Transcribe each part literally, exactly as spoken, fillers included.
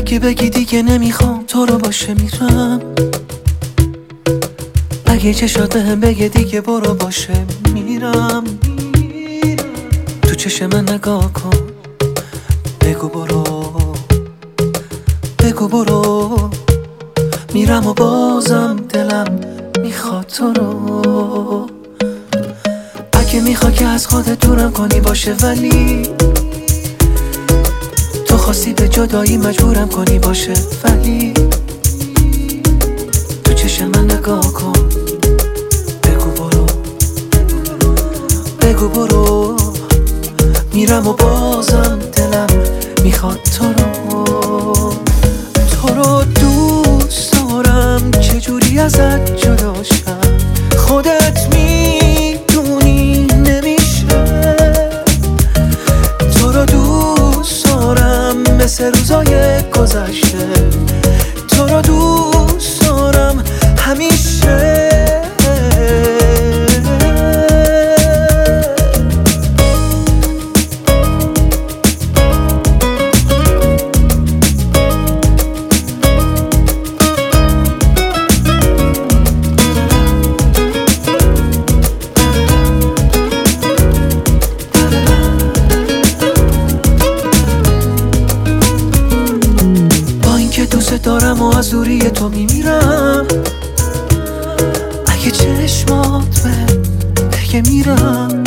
اگه بگی دیگه نمیخوام تو رو باشه میرم، اگه چشات به هم بگه دیگه برو باشه میرم. تو چشم من نگاه کن، بگو برو، بگو برو، میرم و بازم دلم میخواد تو رو. اگه میخوای که از خودت دورم کنی باشه، ولی تو خواستی به جدایی مجبورم کنی باشه، ولی تو چشم من نگاه کن، بگو برو، بگو برو، میرم و بازم دلم میخواد تو رو. تو رو دوست دارم، چجوری ازت جداشم خودت میدونی نمیشه. تو رو دوست دارم مثل روزای گذشته، تو رو دوست دارم همیشه. دوست دارم و از دوری تو میمیرم، اگه چشمات به بگه میرم.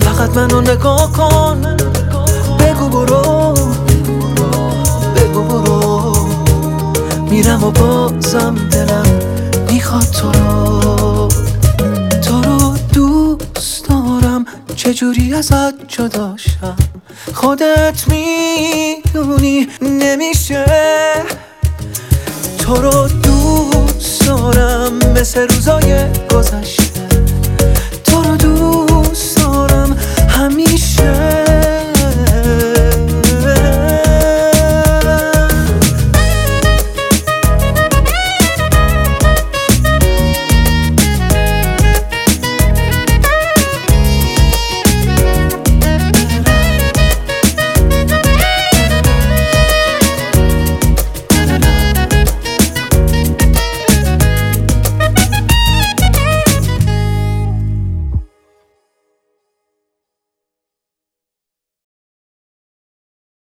فقط منو نگاه کن، بگو برو، بگو برو، میرم و بازم دلم میخواد تو رو. تو رو دوست دارم، چجوری ازت جداشم خودت میدونی نمیشه. تو رو دوست دارم مثل روزای گذشته، تو رو دوست دارم همیشه.